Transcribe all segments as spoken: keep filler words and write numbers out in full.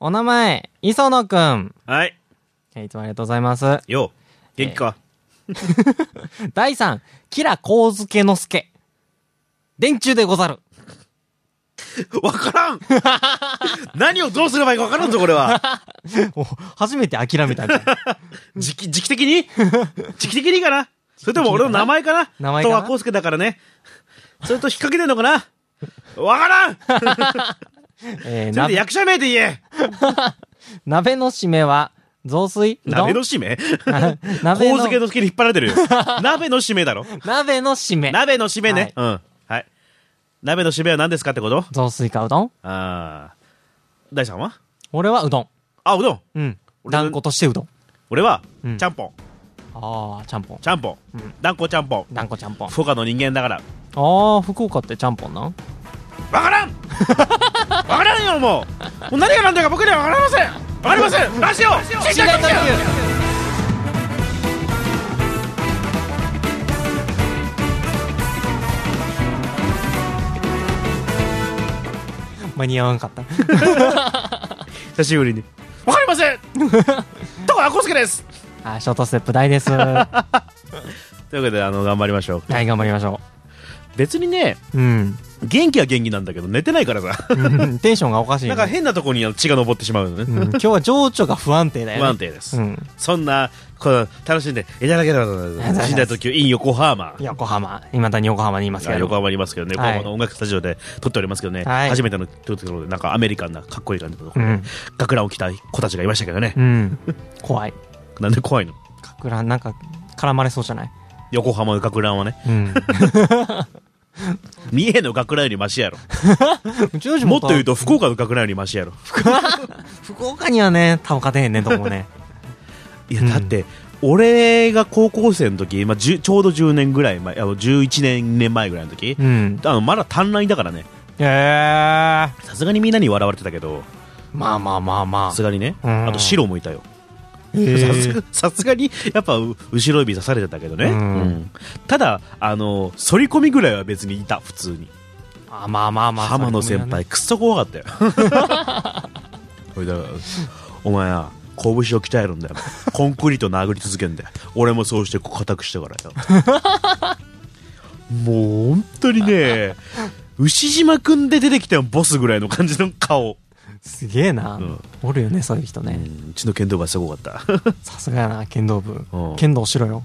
お名前、磯野くん。はい。いつもありがとうございます。よ、元気か、えー、だいさん、キラコウズケノスケ。電柱でござる。わからん何をどうすればいいかわからんぞ、これは。初めて諦めたみたいな。時期、時期的に時期的にいいかな、それとも俺の名前かな、名前かな、とはコウスケだからね。それと引っ掛けてんのかな、わからんえー、それで役者名で言え鍋の締めは、雑炊鍋の締めコウスケの好きに引っ張られてるよ。鍋の締めだろ、鍋の締め。鍋の締めね。はい、うん。鍋の締めは何ですかってこと？雑炊かうどん？ああ。大さんは？俺はうどん。あ、うどん。うん。団子としてうどん。俺は、うん、ちゃんぽん。ああ、ちゃんぽん。ちゃんぽん。うん。団子ちゃんぽん。団子ちゃんぽん。福岡の人間だから。ああ、福岡ってちゃんぽんなん？わからん。わからんよもう。もう何が何だか僕にはわかりません。わかりません。ラジオ。新しいラジオ。間に合わんかった久しぶりに。わかりませんどこはコウスケです。あ、ショートステップ大ですというわけで、あの、頑張りましょう。はい、頑張りましょう。別にね、うん、元気は元気なんだけど寝てないからさ、うん、テンションがおかしい、ね、なんか変なとこに血が昇ってしまうのね、うん、今日は情緒が不安定だよね。不安定です、うん、そんなこの楽しんでいただければと。死んだ時 in 横浜。横浜。未だに横浜にいますけど。横浜にいますけどね。横浜の音楽スタジオで撮っておりますけどね。はい、初めての撮ってたので、なんかアメリカンなかっこいい感じのところで、うん、学ランを着た子たちがいましたけどね。うん、怖い。なんで怖いの？学ランなんか絡まれそうじゃない？横浜の学ランはね。うん、三重の学ランよりマシやろ。もっと言うと福岡の学ランよりマシやろ。福岡にはね、多分勝てへんねんと思うね。いや、だって、うん、俺が高校生の時、まあ、ちょうどじゅうねんぐらい前、じゅういちねんまえぐらいの時、うん、あのまだ短ラインだからね。へー、さすがにみんなに笑われてたけど、まあまあまあまあ、さすがにね、うん、あと白もいたよ。さすがにやっぱ後ろ指刺されてたけどね、うんうん、ただあの反り込みぐらいは別にいた、普通に。あ、まあまあまあ、浜野先輩、ね、くっそ怖かったよおいだ、お前は拳を鍛えるんだよ。コンクリート殴り続けるんだよ。俺もそうして固くしてからよ。もう本当にね、牛島くんで出てきたよボスぐらいの感じの顔。すげえな、うん、おるよねそういう人ね。 う, うちの剣道部はすごかった。さすがやな剣道部、うん、剣道しろよ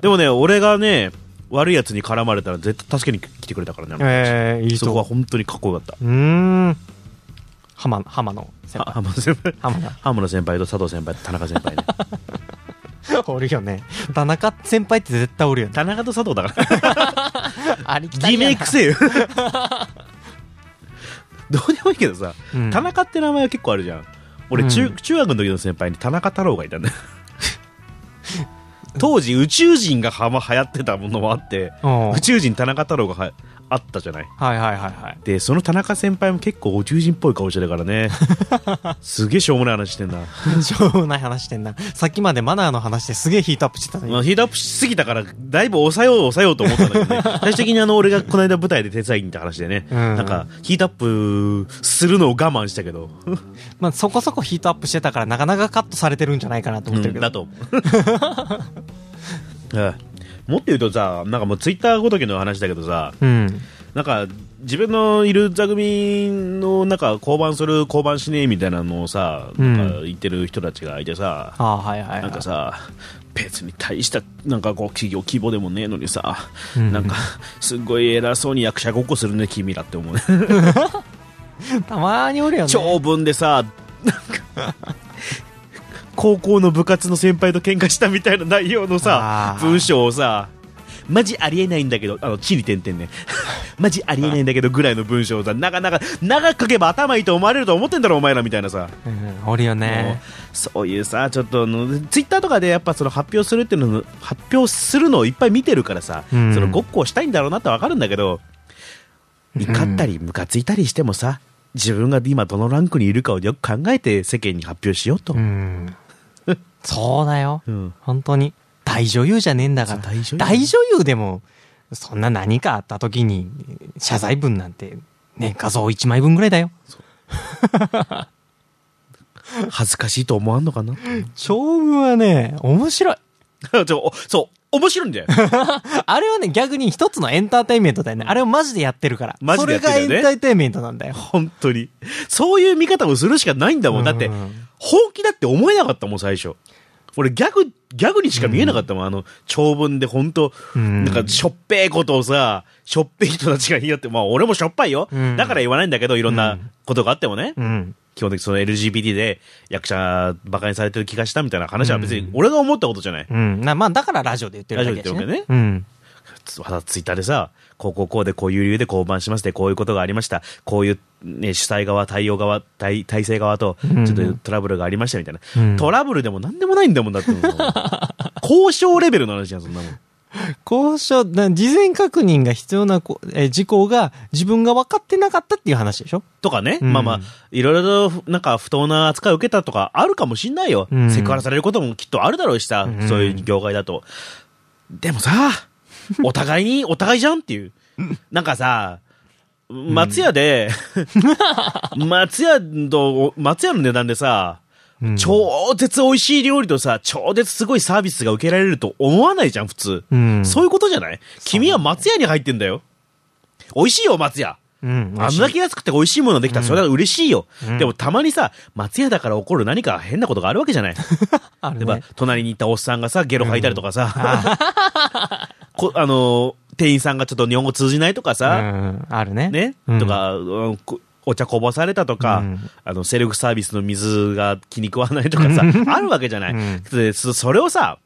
でもね、俺がね悪いやつに絡まれたら絶対助けに来てくれたからね、えー、いいとそこは本当にかっこよかった。うーん、浜野先輩、浜野先輩、浜野先輩と佐藤先輩と田中先輩ね。おるよね、田中先輩って絶対おるよね。田中と佐藤だからありきたりやな、偽名くせえよどうでもいいけどさ、うん、田中って名前は結構あるじゃん。俺、うん、中, 中学の時の先輩に田中太郎がいたんだよ当時宇宙人がはま流行ってたものもあって、宇宙人田中太郎がはあったじゃない。はいはいはいはい。でその田中先輩も結構宇宙人っぽい顔してるからね。すげえしょうもない話してんな。しょうもない話してんな。さっきまでマナーの話ですげえヒートアップしてたのに。まあ、ヒートアップしすぎたからだいぶ抑えよう抑えようと思ったんだけどね。最終的にあの俺がこの間舞台で手伝いに行った話でね、うんうん、なんかヒートアップするのを我慢したけど。まあそこそこヒートアップしてたからなかなかカットされてるんじゃないかなと思ってるけど。うん、だと思う。ああ、もっと言うとさ、なんかもうツイッターごときの話だけどさ、うん、なんか自分のいる座組のなんか降板する降板しねえみたいなのをさ、うん、なんか言ってる人たちがいてさ、あ、はいはいはい、なんかさ別に大したなんかこう企業規模でもねえのにさ、うん、なんかすごい偉そうに役者ごっこするね君らって思うねたまにおるよね、長文でさ、なんか高校の部活の先輩と喧嘩したみたいな内容のさ文章をさ、マジありえないんだけど、あの地に点々ねマジありえないんだけどぐらいの文章をさ、なかなか長く書けば頭いいと思われると思ってんだろお前らみたいなさ、うん、おるよね。そういうさ、ちょっとのツイッターとかでやっぱその発表するっていうの発表するのをいっぱい見てるからさ、うん、そのごっこをしたいんだろうなってわかるんだけど、怒ったりムカついたりしてもさ、自分が今どのランクにいるかをよく考えて世間に発表しようと、うん、そうだよ、うん、本当に大女優じゃねえんだから。大女優、大女優でもそんな何かあった時に謝罪文なんてね、画像いちまいぶんぐらいだよ。恥ずかしいと思わんのかな。長文はね面白いちょそう面白いんだよあれはね逆に一つのエンターテインメントだよね、あれをマジでやってるからマジでやってるよね、それがエンターテインメントなんだよ本当に。そういう見方をするしかないんだもん、だって本気だって思えなかったもん最初俺、ギャグギャグにしか見えなかったもん、うん、あの長文で本当、うん、なんかしょっぺーことをさ、しょっぺー人たちが言い合って、まあ俺もしょっぱいよ、うん、だから言わないんだけどいろんなことがあってもね、うん、基本的にその エルジービーティー で役者バカにされてる気がしたみたいな話は別に俺が思ったことじゃない、うんうん、なまあだからラジオで言ってるわけですね。ラジオで言ってるわけね、うん、ツイッターでさ、こうこうこうでこういう理由で降板しますでこういうことがありました。こういう、ね、主催側、対応側、体制側とちょっとトラブルがありましたみたいな、うん、トラブルでもなんでもないんだもんだって交渉レベルの話じゃんそんなもん。交渉、事前確認が必要なえ事項が自分が分かってなかったっていう話でしょとかね、うん、まあまあいろいろとなんか不当な扱いを受けたとかあるかもしんないよ、うん、セクハラされることもきっとあるだろうしさ、うん、そういう業界だと。でもさお互いにお互いじゃんっていうなんかさ松屋で、うん、松屋の松屋の値段でさ、うん、超絶美味しい料理とさ超絶すごいサービスが受けられると思わないじゃん普通、うん、そういうことじゃない。君は松屋に入ってんだよ、美味しいよ松屋、うん、あんだけ安くて美味しいものができたらそれは嬉しいよ、うん、でもたまにさ松屋だから起こる何か変なことがあるわけじゃないあるね。例えば隣にいたおっさんがさゲロ吐いたりとかさ、うんこあのー、店員さんがちょっと日本語通じないとかさ、うん、あるね。ね、うん、とか、うん、お茶こぼされたとか、うん、あのセルフサービスの水が気に食わないとかさあるわけじゃない、うん、でそれをさ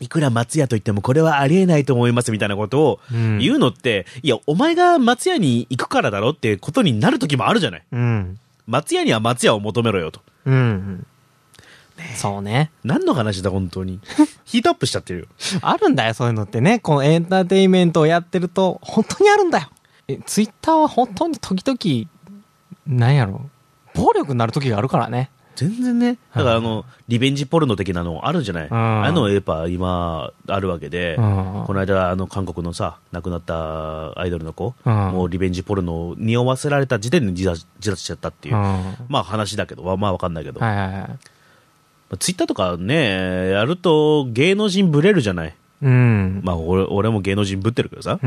いくら松屋といってもこれはありえないと思いますみたいなことを言うのって、うん、いやお前が松屋に行くからだろってことになる時もあるじゃない、うん、松屋には松屋を求めろよと、うんそうね。何の話だ本当にヒートアップしちゃってるよあるんだよそういうのってね、このエンターテインメントをやってると本当にあるんだよ。えツイッターは本当に時々なんやろ暴力になる時があるからね全然ね。だからあの、うん、リベンジポルノ的なのあるじゃない、うん、ああのやっぱ今あるわけで、うん、この間あの韓国のさ亡くなったアイドルの子、うん、もうリベンジポルノを匂わせられた時点で自殺、自殺しちゃったっていう、うん、まあ話だけどまあ分かんないけど、はいはいはい、ツイッターとかねやると芸能人ブレるじゃない、うん、まあ 俺, 俺も芸能人ぶってるけどさ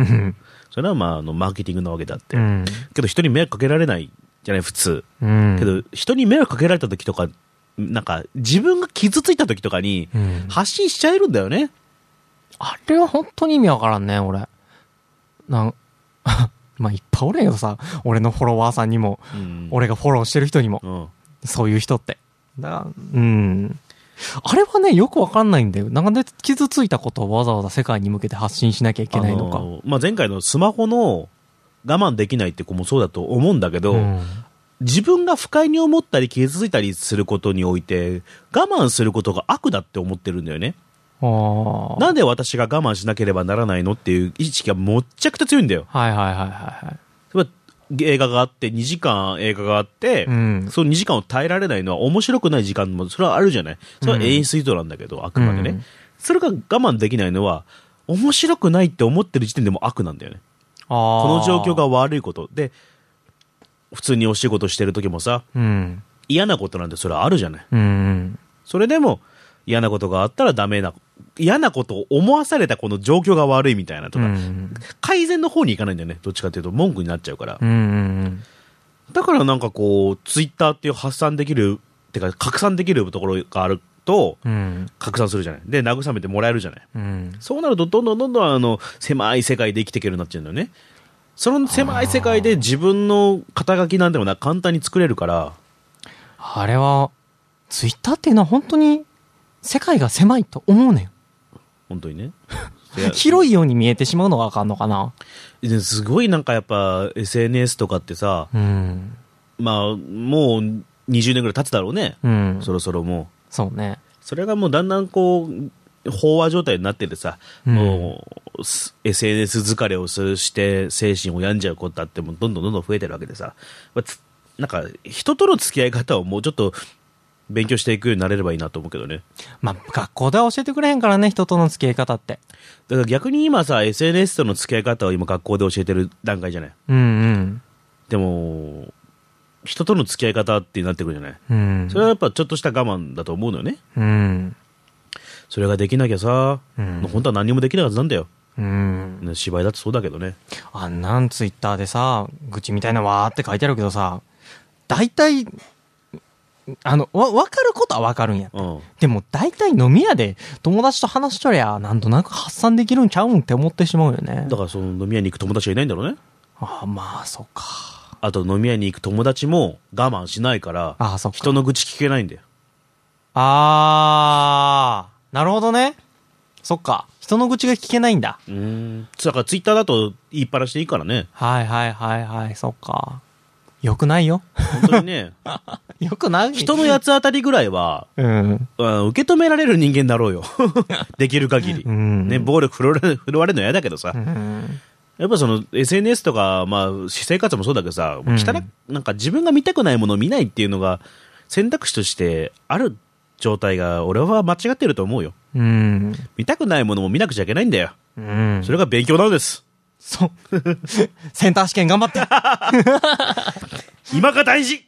それはまああのマーケティングなわけだって、うん、けど人に迷惑かけられないじゃない普通、うん、けど人に迷惑かけられた時とかなんか自分が傷ついた時とかに発信しちゃえるんだよね、うん、あれは本当に意味わからんね俺なんまあいっぱいおるよさ俺のフォロワーさんにも、うん、俺がフォローしてる人にも、うん、そういう人ってだうん、あれはねよくわかんないんだよなんで傷ついたことをわざわざ世界に向けて発信しなきゃいけないのか、あのーまあ、前回のスマホの我慢できないって子もそうだと思うんだけど、うん、自分が不快に思ったり傷ついたりすることにおいて我慢することが悪だって思ってるんだよね。あなんで私が我慢しなければならないのっていう意識がもっちゃくちゃ強いんだよ。はいはいはいはいはい映画があってにじかん映画があって、うん、そのにじかんを耐えられないのは面白くない時間もそれはあるじゃない。それは演出意図なんだけど、うん、あくまでね、うん、それが我慢できないのは面白くないって思ってる時点でも悪なんだよね。あこの状況が悪いことで普通にお仕事してる時もさ、うん、嫌なことなんてそれはあるじゃない、うん、それでも嫌なことがあったらダメな嫌なことを思わされたこの状況が悪いみたいなとか、うん、改善の方にいかないんだよねどっちかというと文句になっちゃうから、うん、だからなんかこうツイッターっていう発散できるってか拡散できるところがあると、うん、拡散するじゃないで慰めてもらえるじゃない、うん、そうなるとどんどんどんどんあの狭い世界で生きていけるようになっちゃうんだよね。その狭い世界で自分の肩書きなんてもな簡単に作れるから、あれはツイッターっていうのは本当に世界が狭いと思うねん本当にね広いように見えてしまうのがあかんのかな。すごいなんかやっぱ エスエヌエス とかってさ、うん、まあもうにじゅうねんぐらい経つだろうね、うん、そろそろもうそうねそれがもうだんだんこう飽和状態になっててさ、うん、もう エスエヌエス 疲れをして精神を病んじゃうことだってもうどんどんどんどん増えてるわけでさ、なんか人との付き合い方をもうちょっと勉強していくようになれればいいなと思うけどね。まあ学校では教えてくれへんからね人との付き合い方って。だから逆に今さ エスエヌエス との付き合い方を今学校で教えてる段階じゃない、うんうん、でも人との付き合い方ってなってくるじゃない、うん、それはやっぱちょっとした我慢だと思うのよね、うん、それができなきゃさ、うん、本当は何もできないはずなんだよ、うん、芝居だってそうだけどね。あんなんツイッターでさ愚痴みたいなわーって書いてあるけどさ、大体あのわ分かることは分かるんやって、うん、でも大体飲み屋で友達と話しとりゃなんとなく発散できるんちゃうんって思ってしまうよね。だからその飲み屋に行く友達がいないんだろうね。ああまあそうか。あと飲み屋に行く友達も我慢しないから、ああそうか、人の愚痴聞けないんだよ。あーなるほどね。そっか、人の愚痴が聞けないんだ。うーん、だからツイッターだと言いっぱらしていいからね。はいはいはいはい、そっか、よくないよ本当にねよくない。人の八つ当たりぐらいは、うんうん、受け止められる人間だろうよできる限り、うんね、暴力振るわれるの嫌だけどさ、うん、やっぱその エスエヌエス とか、まあ、私生活もそうだけどさ、うん、汚なんか自分が見たくないものを見ないっていうのが選択肢としてある状態が俺は間違ってると思うよ、うん、見たくないものも見なくちゃいけないんだよ、うん、それが勉強なのです。そうセンター試験頑張って今が大事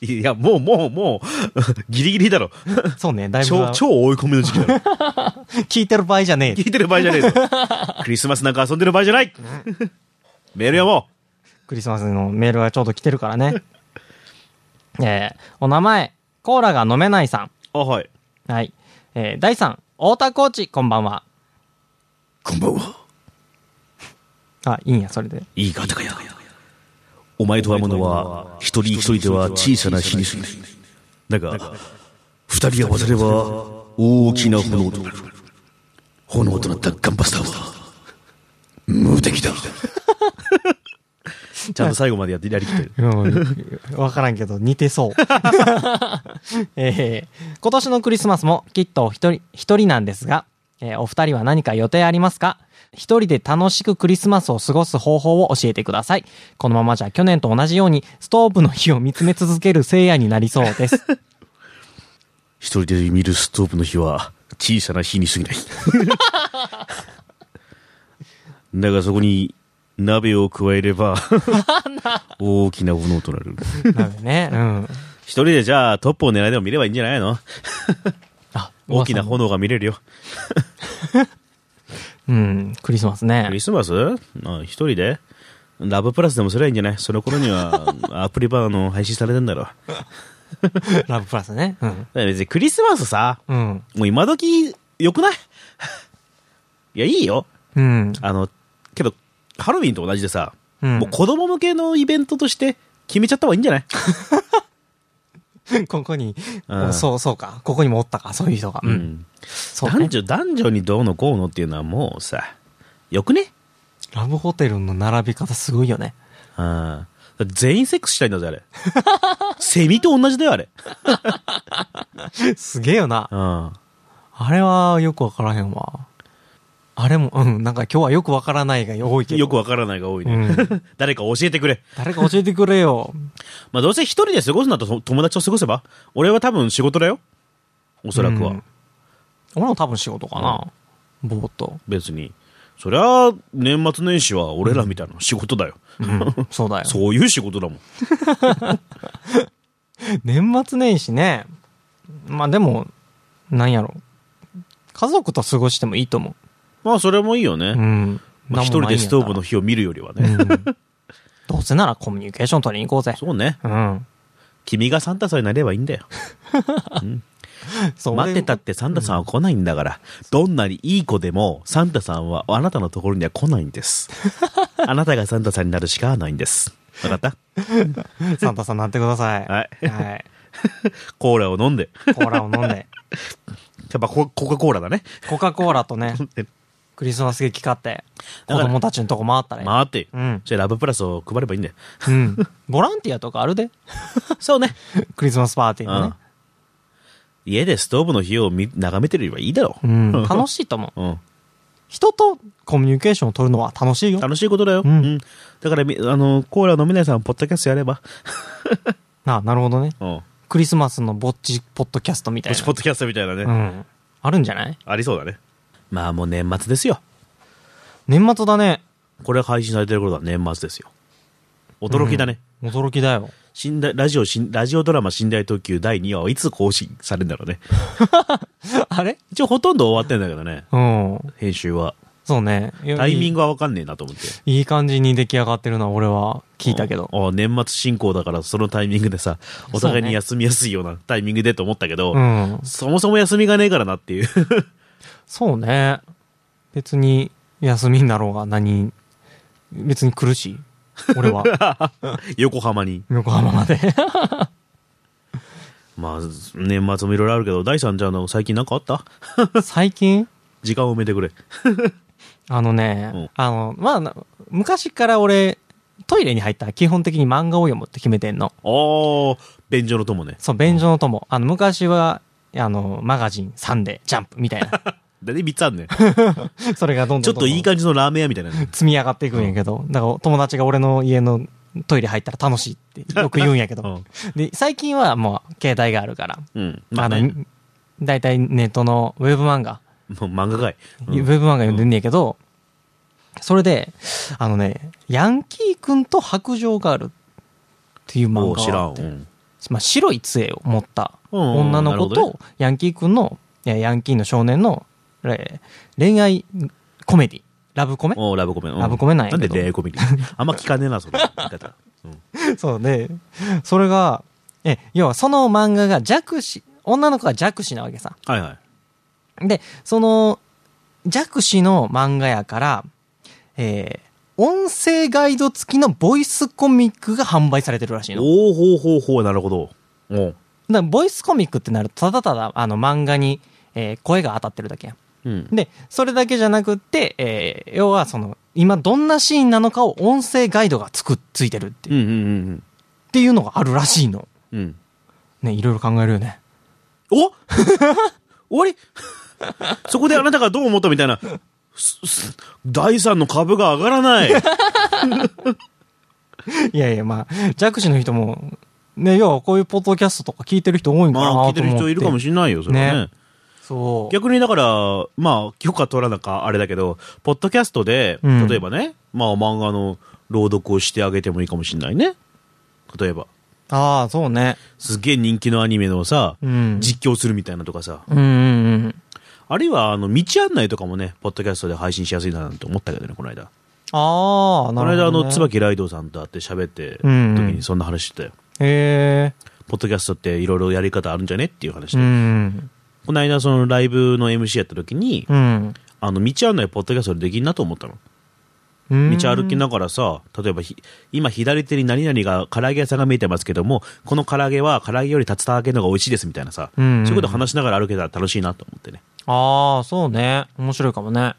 いやもうもうもうギリギリだろそうね、だいぶ超超追い込みの時期だろ聞いてる場合じゃねえ聞いてる場合じゃねえぞクリスマスなんか遊んでる場合じゃないメールやもうクリスマスのメールはちょうど来てるからねえー、お名前コーラが飲めないさん。あ、はい。はい。えー、だいさん、太田コーチ、こんばんは。こんばんは。あ、いいんや、それで。いいか、高谷。お前とはものは、一人一人では小さな火にする。だが、二人合わせれば、大きな炎となる。炎となったガンバスターは、無敵だ。ちゃんと最後までやってやりきってる分からんけど似てそう、えー、今年のクリスマスもきっと一人一人なんですが、えー、お二人は何か予定ありますか？一人で楽しくクリスマスを過ごす方法を教えてください。このままじゃ去年と同じようにストーブの火を見つめ続ける聖夜になりそうです一人で見るストーブの火は小さな火に過ぎないだがそこに鍋を加えれば大きな炎となる鍋ね、うん、一人でじゃあトップを狙いでも見ればいいんじゃないのあ、大きな炎が見れるようん、クリスマスね。クリスマス？あ、一人でラブプラスでもすればいいんじゃない？その頃にはアプリバーの配信されてんだろラブプラスね、うん、別にクリスマスさ、うん、もう今時よくないいやいいよ、うん、あのけどハロウィンと同じでさ、うん、もう子供向けのイベントとして決めちゃった方がいいんじゃないここに、うん、そうそうか、ここにもおったか、そういう人が、うん、そうね、男女男女にどうのこうのっていうのはもうさよくね。ラブホテルの並び方すごいよね。あ、全員セックスしたいんだぜあれセミと同じだよあれすげえよな、うん、あれはよくわからへんわ。あれも、うん、なんか今日はよくわからないが多いけど。よくわからないが多いね。うん、誰か教えてくれ。誰か教えてくれよ。まあどうせ一人で過ごすなと友達と過ごせば。俺は多分仕事だよ。おそらくは。うん、俺も多分仕事かな。ぼーっと。別に。そりゃ、年末年始は俺らみたいな仕事だよ。うんうん、そうだよ。そういう仕事だもん。年末年始ね。まあでも、なんやろ。家族と過ごしてもいいと思う。まあそれもいいよね。うん。まあ、一人でストーブの火を見るよりはね。うん、どうせならコミュニケーション取りに行こうぜ。そうね。うん。君がサンタさんになればいいんだよ。うん、そう待ってたってサンタさんは来ないんだから、うん、どんなにいい子でもサンタさんはあなたのところには来ないんです。あなたがサンタさんになるしかないんです。分かった？サンタさんになってください。はい。はい、コーラを飲んで。コーラを飲んで。やっぱコカ・コーラだね。コカ・コーラとね。クリスマス劇買って子供たちのとこ回ったね。回ってよ、うん、じゃあラブプラスを配ればいいんだよ、うん、ボランティアとかあるでそうね、クリスマスパーティーのね、うん、家でストーブの火を眺めてればいいだろう、うん、楽しいと思う、うん、人とコミュニケーションを取るのは楽しいよ。楽しいことだよ、うんうん、だからあのコーラ飲めないさんポッドキャストやればあ、なるほどね、うん、クリスマスのぼっちポッドキャストみたいなぼっちポッドキャストみたいなね、うん、あるんじゃない？ありそうだね。まあもう年末ですよ。年末だね。これ配信されてる頃は年末ですよ。驚きだね、うん、驚きだよ。寝台ラジオラジオドラマ寝台特急だいにわはいつ更新されるんだろうねあれ一応ほとんど終わってんだけどね、うん、編集は。そうね、タイミングは分かんねえなと思って。いい感じに出来上がってるな、俺は聞いたけど、うん、あ年末進行だからそのタイミングでさ、お互いに休みやすいようなタイミングでと思ったけど、 そうね、うん、そもそも休みがねえからなっていうそうね、別に休みになろうが何、別に苦しい俺は横浜に横浜までまあ年末もいろいろあるけど、大さんじゃあの最近なんかあった最近時間を埋めてくれあのね、うん、あのまあ昔から俺トイレに入ったら基本的に漫画を読むって決めてんの。ああ、便所の友ね。そう、便所の友、あの昔はあのマガジンサンデージャンプみたいなだいたいみっつあんねんそれがどんどんどんどんちょっといい感じのラーメン屋みたいな積み上がっていくんやけど、だから友達が俺の家のトイレ入ったら楽しいってよく言うんやけど、うん、で最近はもう携帯があるから、うん、まあね、あのだいたいネットのウェブ漫画、もう漫画かい、うん、ウェブ漫画読んでんねんけど、うん、それであのね、ヤンキーくんと白杖ガールっていう漫画があって、うん、まあ、白い杖を持った女の子とヤンキーくんの、いやヤンキーの少年の恋愛コメディ、ラブコメ、おラブコメ、うん、ラブコメなんやけど、なんで恋愛コメディあんま聞かねえなそれ言い方、うん、そうね、それがえ要はその漫画が弱視、女の子が弱視なわけさ、はいはい、でその弱視の漫画やから、えー、音声ガイド付きのボイスコミックが販売されてるらしいの。おお、ほうほうほう、なるほど。おだボイスコミックってなるとただただあの漫画に、えー、声が当たってるだけやん。うん、でそれだけじゃなくって、えー、要はその今どんなシーンなのかを音声ガイドがつくついてるっていう、うんうんうん、っていうのがあるらしいの、うん、ね、いろいろ考えるよね。お終わりそこであなたがどう思ったみたいなだいさんの株が上がらないいやいや、まあ弱視の人もね、要はこういうポッドキャストとか聞いてる人多いんかなと思って、まあ、聞いてる人いるかもしれないよそれはね。ね、そう逆にだからまあ許可取らなきゃあれだけど、ポッドキャストで例えばね、うん、まあ漫画の朗読をしてあげてもいいかもしれないね、例えば。ああ、そうね、すげえ人気のアニメのさ、うん、実況するみたいなとかさ、うんうんうん、あるいはあの道案内とかもねポッドキャストで配信しやすいななんて思ったけどね、この間。ああ、なるほどね。この間あの椿ライドさんと会って喋って、うんうん、時にそんな話してたよ。へえ、ポッドキャストっていろいろやり方あるんじゃねっていう話で、うん、この間そのライブの エムシー やった時に、うん、あの道案内ポッドキャストでできんなと思ったの。道歩きながらさ、例えば今左手に何々が唐揚げ屋さんが見えてますけども、この唐揚げは唐揚げより竜田揚げの方が美味しいですみたいなさ、うんうん、そういうこと話しながら歩けたら楽しいなと思ってね。ああ、そうね、面白いかもね。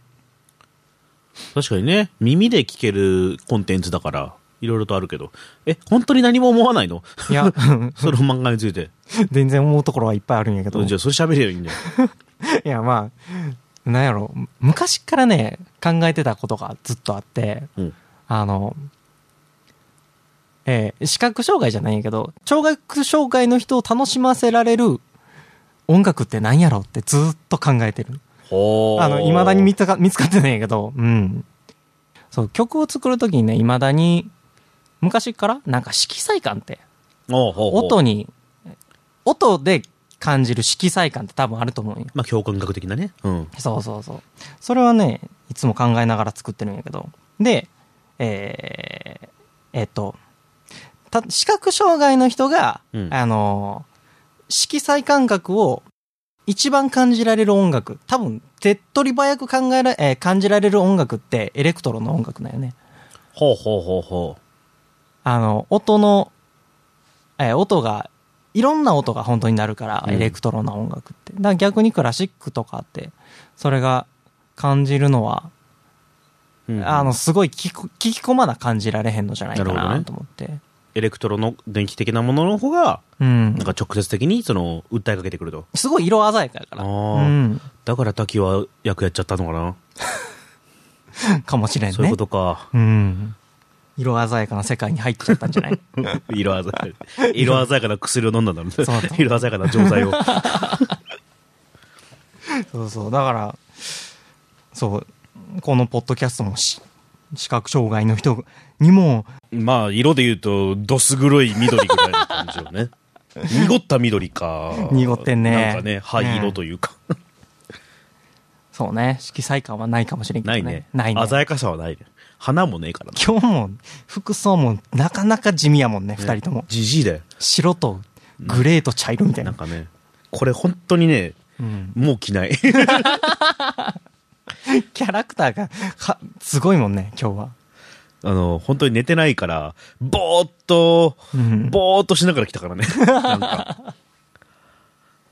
確かにね、耳で聞けるコンテンツだからいろいろとあるけど、え、本当に何も思わないの？いや、その漫画について全然思うところはいっぱいあるんやけど、じゃあそれ喋ればいいんだよいや、まあなんやろ、昔からね考えてたことがずっとあって、うん、あの、えー、視覚障害じゃないんやけど、聴覚障害の人を楽しませられる音楽ってなんやろってずっと考えてる。ほー、あの未だに見つか、見つかってないんやけど、うん、そう曲を作るときにね、未だに昔からなんか色彩感って、おうほうほう、音に音で感じる色彩感って多分あると思うよ。まあ共感覚的なね、うん、そうそうそう、それはねいつも考えながら作ってるんやけど、でえー、えー、っとた視覚障害の人が、うん、あの色彩感覚を一番感じられる音楽、多分手っ取り早く考えら、えー、感じられる音楽ってエレクトロの音楽だよね。ほうほうほうほう、あの音の、えー、音がいろんな音が本当になるから、うん、エレクトロな音楽って。だから逆にクラシックとかってそれが感じるのは、うん、あのすごい聞き、聞き込まな感じられへんのじゃないかなと思って、ね、エレクトロの電気的なものの方が、うん、なんか直接的にその訴えかけてくるとすごい色鮮やかやから、あ、うん、だから滝は役やっちゃったのかなかもしれんね。そういうことか、うん、色鮮やかな世界に入っちゃったんじゃない色鮮やか色鮮やかな薬を飲んだんだろうね色鮮やかな錠剤をそうそう、だからそう、このポッドキャストもし視覚障害の人にも、まあ色で言うとどす黒い緑ぐらいの感じよね。濁った緑か、濁ってんね、なんかね灰色というか、うん、そうね、色彩感はないかもしれんけどね、ないね、ないね、鮮やかさはないね、花もねえからな。今日も服装もなかなか地味やもんね、二、ね、人ともジジイで白とグレーと茶色みたいな、うん、なんかねこれ本当にね、うん、もう着ないキャラクターがすごいもんね今日は。あの本当に寝てないからボーっと、うん、ボーっとしながら来たからねなんか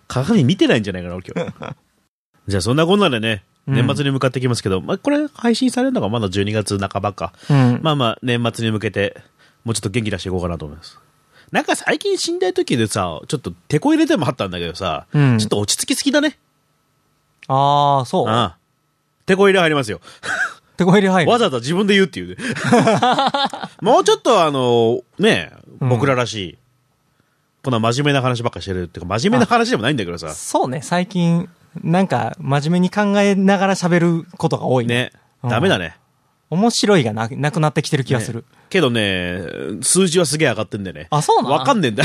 鏡見てないんじゃないかな今日じゃあそんなこんなでね年末に向かってきますけど、うん、まあ、これ配信されるのがまだじゅうにがつなかばか、うん、まあまあ年末に向けてもうちょっと元気出していこうかなと思います。なんか最近寝台時でさちょっと手こ入れてもあったんだけどさ、うん、ちょっと落ち着きすぎだね。ああそう、ああ手こ入れ入りますよ手こ入れ入る、わざわざ自分で言うっていうねもうちょっとあのね僕ららしい、うん、こんな真面目な話ばっかしてるってか真面目な話でもないんだけどさ、そうね、最近なんか真面目に考えながら喋ることが多いね、うん、ダメだね、面白いが な, なくなってきてる気がする、ね、けどね数字はすげえ上がってんだよね。あ、そうなの、分かんねえんだ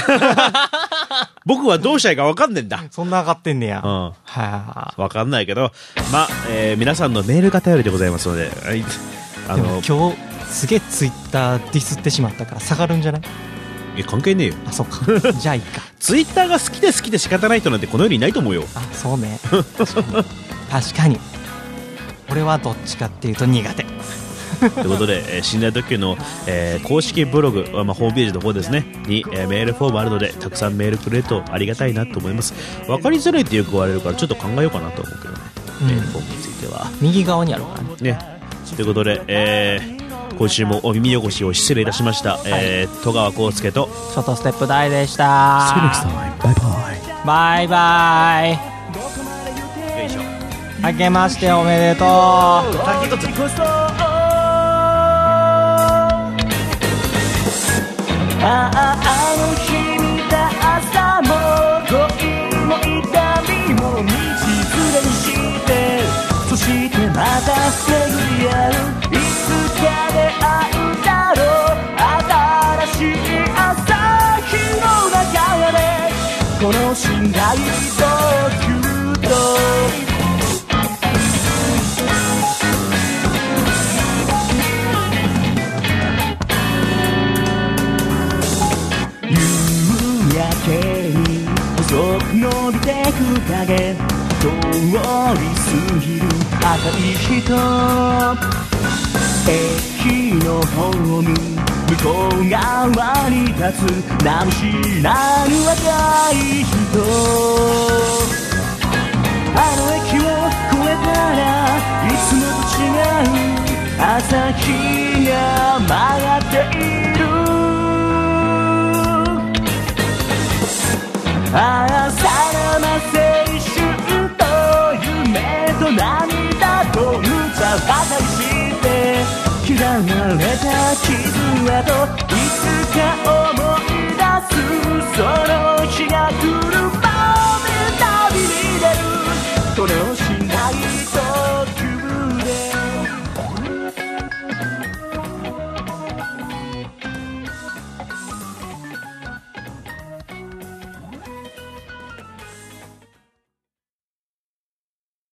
僕はどうしたいか分かんねえんだそんな上がってんねや、うん、はあ、分かんないけどまあ、えー、皆さんのメールが頼りでございますので、はい、あのでも今日すげえツイッターディスってしまったから下がるんじゃない？え、関係ねえよ。あ、そっかじゃあいいかツイッターが好きで好きで仕方ない人なんてこの世にいないと思うよ。あ、そうね確かに, 確かに俺はどっちかっていうと苦手ということで、えー、寝台特急の、えー、公式ブログ、まあ、ホームページの方ですねに、えー、メールフォームあるのでたくさんメールくれるとありがたいなと思います。分かりづらいってよく言われるからちょっと考えようかなと思うけどね、うん、メールフォームについては右側にあるから ね, ね。ということで、えー、今週もお耳汚しを失礼いたしました、はい、えー、戸川浩介とショートステップ大でした。バイバイバイバイ。よいしょ、明けましておめでとう。ありがとうございます。ああ、あの日見た朝も恋も痛みも道連れにして、そしてまたすぐやる、いつか出会うだろう新しい朝日の中で、この寝台特急と伸びてく影通り過ぎる赤い人、駅のホーム向こう側に立つ名も知らぬ若い人、あの駅を越えたらいつもと違う朝日が舞っている、ああさらば青春と夢と涙と無茶ばかりして、刻まれた傷跡いつか